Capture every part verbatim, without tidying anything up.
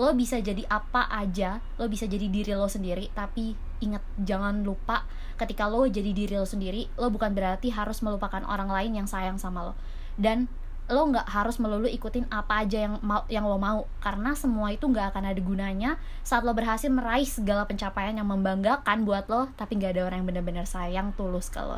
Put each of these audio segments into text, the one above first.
Lo bisa jadi apa aja, lo bisa jadi diri lo sendiri, tapi ingat, jangan lupa ketika lo jadi diri lo sendiri, lo bukan berarti harus melupakan orang lain yang sayang sama lo. Dan lo nggak harus melulu ikutin apa aja yang mau, yang lo mau, karena semua itu nggak akan ada gunanya saat lo berhasil meraih segala pencapaian yang membanggakan buat lo, tapi nggak ada orang yang benar-benar sayang tulus ke lo.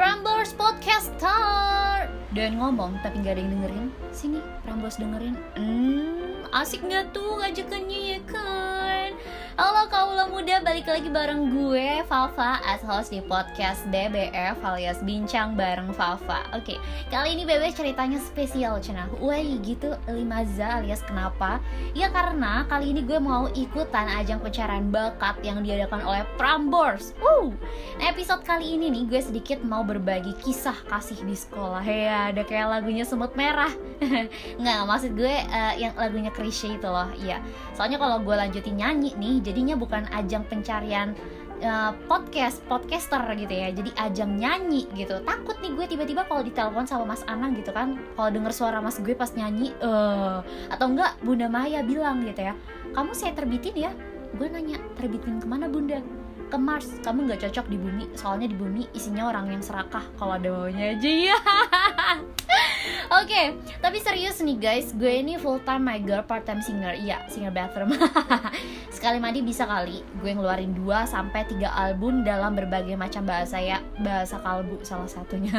Prambors Podcaster, dan ngomong tapi nggak ada yang dengerin. Sini Prambors dengerin. Hmm, asik nggak tuh ngajakannya ya kan? Halo kaula muda, balik lagi bareng gue Valfa as host di podcast B B F alias Bincang Bareng Valfa. Oke, okay. Kali ini B B ceritanya spesial cenah. Woi gitu Limaza alias kenapa? Ya karena kali ini gue mau ikutan ajang pencarian bakat yang diadakan oleh Prambors. Uh. Nah, episode kali ini nih gue sedikit mau berbagi kisah kasih di sekolah. Ya, ada kayak lagunya Semut Merah. Nggak, maksud gue uh, yang lagunya Krisye itu loh. Iya. Soalnya kalau gue lanjutin nyanyi nih jadinya bukan ajang pencarian uh, podcast, podcaster gitu ya, jadi ajang nyanyi gitu. Takut nih gue tiba-tiba kalau ditelepon sama Mas Anang gitu kan, kalau denger suara mas gue pas nyanyi, uh, atau enggak Bunda Maya bilang gitu ya, kamu saya terbitin ya. Gue nanya, terbitin kemana Bunda? Ke Mars. Kamu gak cocok di bumi, soalnya di bumi isinya orang yang serakah. Kalau ada bawahnya aja ya. Oke, okay, tapi serius nih guys, gue ini full time my girl, part time singer. Iya, singer bathroom. Sekali mandi bisa kali gue ngeluarin dua sampai tiga album dalam berbagai macam bahasa ya. Bahasa kalbu salah satunya.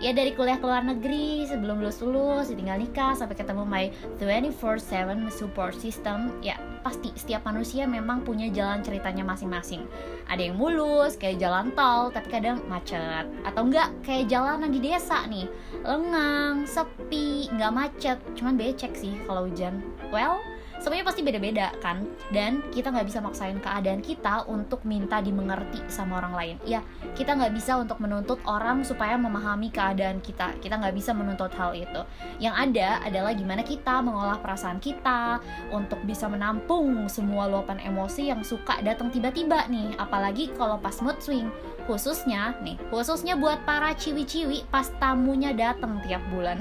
Ya dari kuliah ke luar negeri, sebelum lulus-lulus, ditinggal nikah, sampai ketemu my dua puluh empat tujuh support system. Ya pasti setiap manusia memang punya jalan ceritanya masing-masing. Ada yang mulus kayak jalan tol tapi kadang macet, atau enggak kayak jalanan di desa nih, lengang, sepi, enggak macet, cuman becek sih kalau hujan. Well, semuanya pasti beda-beda kan, dan kita nggak bisa maksain keadaan kita untuk minta dimengerti sama orang lain. Ya, kita nggak bisa untuk menuntut orang supaya memahami keadaan kita. Kita nggak bisa menuntut hal itu. Yang ada adalah gimana kita mengolah perasaan kita untuk bisa menampung semua luapan emosi yang suka datang tiba-tiba nih, apalagi kalau pas mood swing. Khususnya nih, khususnya buat para ciwi-ciwi pas tamunya datang tiap bulan.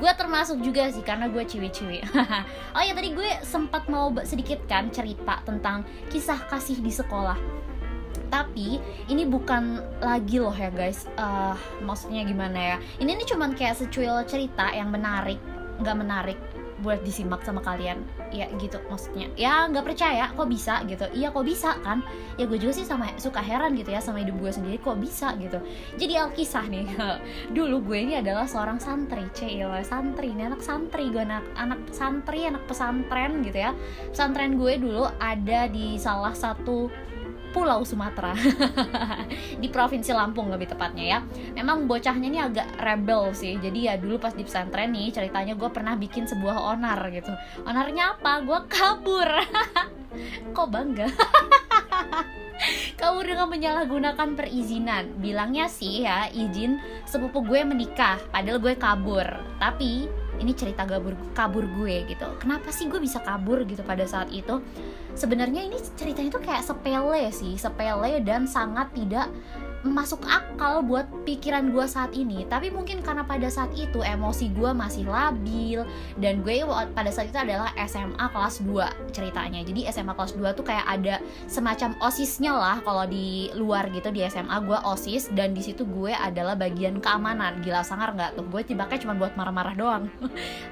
Gue termasuk juga sih karena gue ciwi-ciwi. Oh ya, tadi gue sempat mau sedikit kan cerita tentang kisah kasih di sekolah. Tapi ini bukan lagi loh ya guys. Uh, maksudnya gimana ya? Ini nih cuman kayak secuil cerita yang menarik, nggak menarik buat disimak sama kalian ya gitu maksudnya. Ya nggak percaya kok bisa gitu, iya kok bisa kan ya, gue juga sih sama suka heran gitu ya sama hidup gue sendiri kok bisa gitu. Jadi alkisah nih, dulu gue ini adalah seorang santri. Cil santri ini, anak santri gue, anak, anak santri anak pesantren gitu ya. Pesantren gue dulu ada di salah satu pulau Sumatera. Di provinsi Lampung lebih tepatnya ya. Memang bocahnya ini agak rebel sih. Jadi ya dulu pas di pesantren nih, ceritanya gue pernah bikin sebuah onar gitu. Onarnya apa? Gue kabur. Kok bangga? Kabur dengan menyalahgunakan perizinan. Bilangnya sih ya izin sepupu gue menikah, padahal gue kabur. Tapi ini cerita kabur, kabur gue gitu. Kenapa sih gue bisa kabur gitu pada saat itu? Sebenarnya ini ceritanya tuh kayak sepele sih, sepele dan sangat tidak masuk akal buat pikiran gue saat ini. Tapi mungkin karena pada saat itu emosi gue masih labil, dan gue pada saat itu adalah S M A kelas dua ceritanya. Jadi S M A kelas dua tuh kayak ada semacam OSISnya lah kalau di luar gitu. Di S M A gue OSIS, dan di situ gue adalah bagian keamanan. Gila sangar gak tuh? Gue tiba-tiba cuma buat marah-marah doang.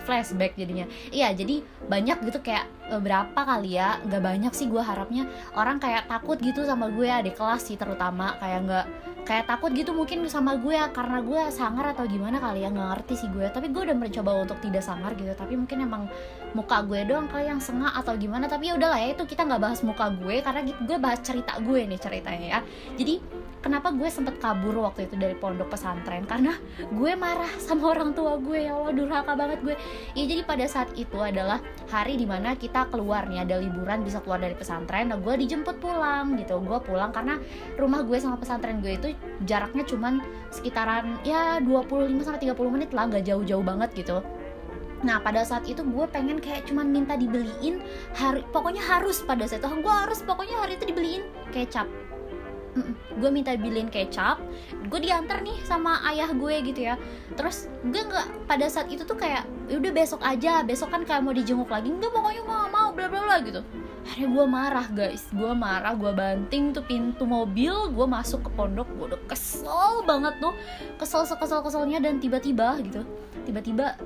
Flashback jadinya. Iya, jadi banyak gitu kayak berapa kali ya, gak banyak sih gue harapnya, orang kayak takut gitu sama gue, adik kelas sih terutama, kayak gak kayak takut gitu mungkin sama gue karena gue sangar atau gimana kali ya, gak ngerti sih gue. Tapi gue udah mencoba untuk tidak sangar gitu, tapi mungkin emang muka gue doang kali yang sengak atau gimana. Tapi yaudahlah ya, itu kita gak bahas muka gue karena gue bahas cerita gue nih ceritanya ya. Jadi kenapa gue sempet kabur waktu itu dari pondok pesantren? Karena gue marah sama orang tua gue. Ya Allah, durhaka banget gue. Ya jadi pada saat itu adalah hari dimana kita keluar nih, ada liburan bisa keluar dari pesantren. Nah gue dijemput pulang gitu. Gue pulang karena rumah gue sama pesantren gue itu jaraknya cuman sekitaran ya dua puluh lima sampai tiga puluh menit lah, gak jauh-jauh banget gitu. Nah pada saat itu gue pengen kayak cuman minta dibeliin hari, pokoknya harus pada saat itu gue harus pokoknya hari itu dibeliin kecap. gue minta bilin kecap, gue diantar nih sama ayah gue gitu ya. Terus gue nggak, pada saat itu tuh kayak udah besok aja, besok kan kayak mau dijenguk lagi, nggak pokoknya gue nggak mau, bla bla bla gitu. Akhirnya gue marah guys, gue marah, gue banting tuh pintu mobil, gue masuk ke pondok, gue udah kesel banget tuh, kesel sekesel keselnya dan tiba-tiba gitu, tiba-tiba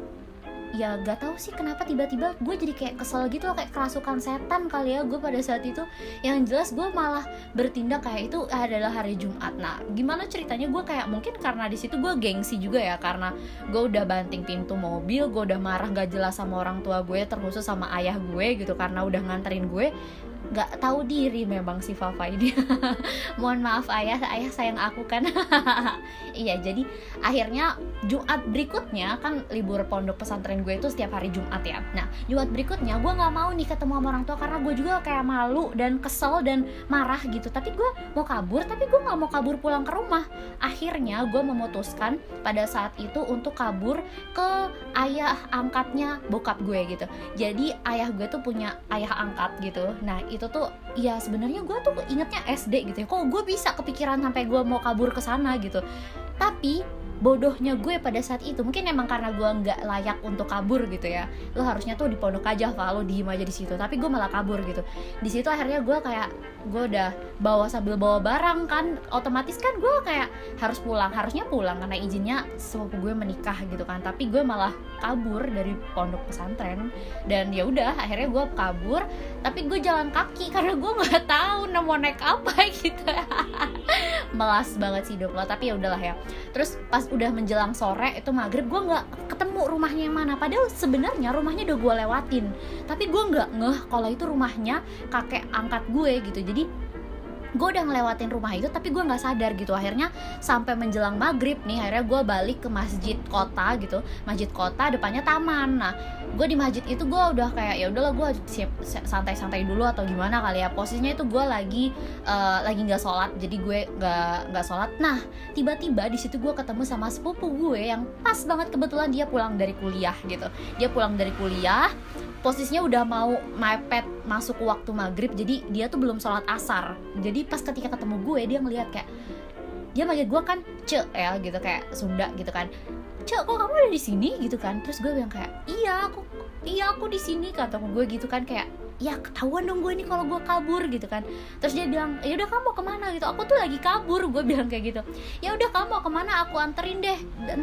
ya gak tahu sih kenapa tiba-tiba gue jadi kayak kesel gitu loh, kayak kerasukan setan kali ya gue pada saat itu. Yang jelas gue malah bertindak kayak itu adalah hari Jumat. Nah gimana ceritanya gue kayak mungkin karena di situ gue gengsi juga ya, karena gue udah banting pintu mobil, gue udah marah gak jelas sama orang tua gue, terkhusus sama ayah gue gitu, karena udah nganterin gue. Gak tahu diri memang si Fafa ini. Mohon maaf ayah, ayah sayang aku kan. Iya, jadi akhirnya Jumat berikutnya, kan libur pondok pesantren gue itu setiap hari Jumat ya. Nah, Jumat berikutnya gue gak mau nih ketemu sama orang tua, karena gue juga kayak malu dan kesel dan marah gitu. Tapi gue mau kabur, tapi gue gak mau kabur pulang ke rumah. Akhirnya gue memutuskan pada saat itu untuk kabur ke ayah angkatnya bokap gue gitu. Jadi ayah gue tuh punya ayah angkat gitu. Nah itu tuh ya sebenarnya gue tuh ingetnya S D gitu ya, kok gue bisa kepikiran sampai gue mau kabur ke sana gitu. Tapi bodohnya gue pada saat itu mungkin emang karena gue nggak layak untuk kabur gitu ya, lo harusnya tuh di pondok aja, Val, lo diem aja di situ. Tapi gue malah kabur gitu. Di situ akhirnya gue kayak gue udah bawa sambil bawa barang kan, otomatis kan gue kayak harus pulang, harusnya pulang karena izinnya sepupu gue menikah gitu kan. Tapi gue malah kabur dari pondok pesantren dan ya udah akhirnya gue kabur. Tapi gue jalan kaki karena gue nggak tahu mau naik apa gitu. Melas banget sih hidup lo, tapi ya udahlah ya. Terus pas udah menjelang sore itu maghrib, gue nggak ketemu rumahnya yang mana, padahal sebenarnya rumahnya udah gue lewatin, tapi gue nggak ngeh kalau itu rumahnya kakek angkat gue gitu. Jadi gue udah ngelewatin rumah itu tapi gue nggak sadar gitu. Akhirnya sampai menjelang maghrib nih, akhirnya gue balik ke masjid kota gitu, masjid kota depannya taman. Nah gue di masjid itu gue udah kayak ya udahlah gue santai-santai dulu atau gimana kali ya, posisinya itu gue lagi uh, lagi nggak sholat, jadi gue nggak nggak sholat. Nah tiba-tiba di situ gue ketemu sama sepupu gue yang pas banget kebetulan dia pulang dari kuliah gitu, dia pulang dari kuliah posisinya udah mau mepet masuk waktu maghrib, jadi dia tuh belum sholat asar. Jadi pas ketika ketemu gue dia ngeliat kayak, dia manggil gue kan ce ya gitu, kayak Sunda gitu kan, ce kok kamu ada di sini gitu kan. Terus gue bilang kayak iya aku iya aku di sini, kata gue gitu kan, kayak ya ketahuan dong gue nih kalau gue kabur gitu kan. Terus dia bilang ya udah kamu mau kemana gitu, aku tuh lagi kabur, gue bilang kayak gitu. Ya udah kamu mau kemana aku anterin deh,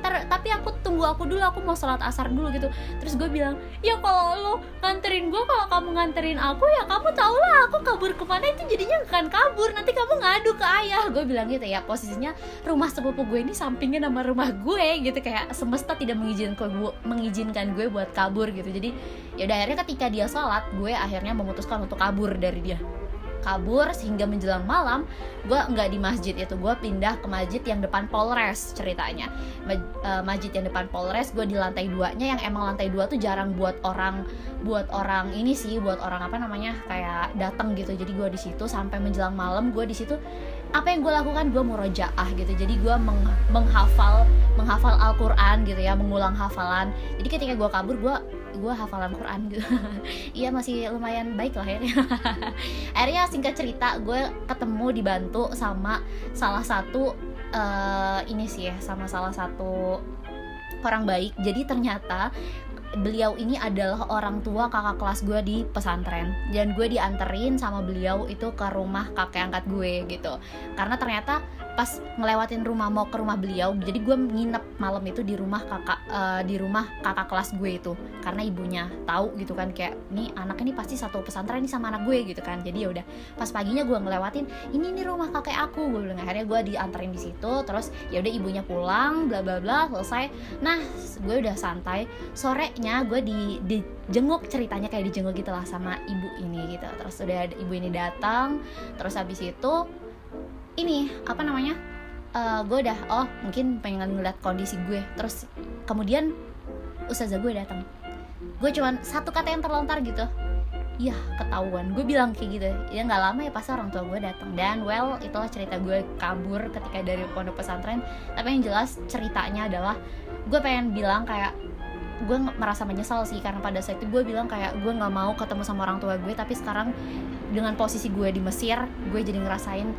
ntar tapi aku tunggu aku dulu, aku mau sholat asar dulu gitu. Terus gue bilang ya kalau lo nganterin gue, kalau kamu nganterin aku ya kamu tau lah aku kabur kemana, itu jadinya akan kabur, nanti kamu ngadu ke ayah, gue bilang gitu ya. Posisinya rumah sepupu gue ini sampingnya sama rumah gue gitu, kayak semesta tidak mengizinkan gue, mengizinkan gue buat kabur gitu. Jadi ya udah akhirnya ketika dia sholat gue akhirnya memutuskan untuk kabur dari dia, kabur sehingga menjelang malam gue nggak di masjid itu, gue pindah ke masjid yang depan Polres ceritanya. Masjid yang depan Polres gue di lantai duanya, yang emang lantai dua tuh jarang buat orang buat orang ini sih, buat orang apa namanya kayak datang gitu. Jadi gue di situ sampai menjelang malam. Gue di situ apa yang gue lakukan, gue murojaah gitu. Jadi gue meng, menghafal menghafal Al-Quran gitu ya, mengulang hafalan. Jadi ketika gue kabur gue gue hafalan Quran gitu. Iya masih lumayan baik lah ya. Akhirnya singkat cerita gue ketemu dibantu sama salah satu uh, ini sih ya, sama salah satu orang baik. Jadi ternyata beliau ini adalah orang tua kakak kelas gue di pesantren, dan gue dianterin sama beliau itu ke rumah kakek angkat gue gitu. Karena ternyata pas ngelewatin rumah mau ke rumah beliau, jadi gue nginep malam itu di rumah kakak uh, di rumah kakak kelas gue itu, karena ibunya tahu gitu kan, kayak nih anak ini pasti satu pesantren nih sama anak gue gitu kan. Jadi ya udah pas paginya gue ngelewatin ini nih rumah kakek aku, gue bilang. Akhirnya gue dianterin di situ, terus ya udah ibunya pulang bla bla bla selesai. Nah gue udah santai, sore nya gue di, di jenguk ceritanya, kayak dijenguk gitu lah sama ibu ini gitu. Terus udah ibu ini datang, terus habis itu ini apa namanya uh, gue udah oh mungkin pengen ngeliat kondisi gue. Terus kemudian ustazah gue datang, gue cuman satu kata yang terlontar gitu, yah ketahuan, gue bilang kayak gitu. Ya nggak lama ya pasti orang tua gue datang. Dan well itulah cerita gue kabur ketika dari pondok pesantren. Tapi yang jelas ceritanya adalah gue pengen bilang kayak gue merasa menyesal sih, karena pada saat itu gue bilang kayak gue nggak mau ketemu sama orang tua gue. Tapi sekarang dengan posisi gue di Mesir, gue jadi ngerasain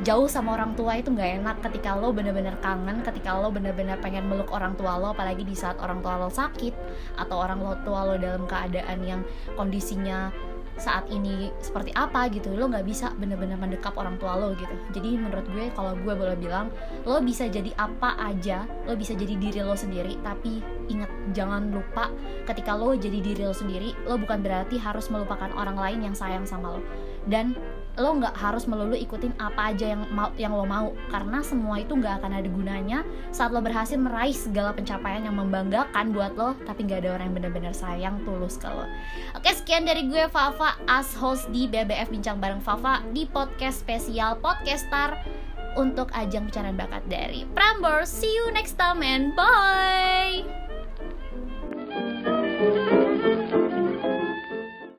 jauh sama orang tua itu nggak enak. Ketika lo benar-benar kangen, ketika lo benar-benar pengen meluk orang tua lo, apalagi di saat orang tua lo sakit atau orang tua lo dalam keadaan yang kondisinya saat ini seperti apa gitu, lo nggak bisa benar-benar mendekap orang tua lo gitu. Jadi menurut gue, kalau gue boleh bilang, lo bisa jadi apa aja, lo bisa jadi diri lo sendiri, tapi ingat, jangan lupa ketika lo jadi diri lo sendiri, lo bukan berarti harus melupakan orang lain yang sayang sama lo. Dan lo nggak harus melulu ikutin apa aja yang mau, yang lo mau, karena semua itu nggak akan ada gunanya saat lo berhasil meraih segala pencapaian yang membanggakan buat lo, tapi nggak ada orang yang benar-benar sayang tulus ke lo. Oke, sekian dari gue, Valfa, as host di B B F Bincang Bareng Valfa, di podcast spesial PODCASTAR untuk ajang pencarian bakat dari Prambors. See you next time and bye.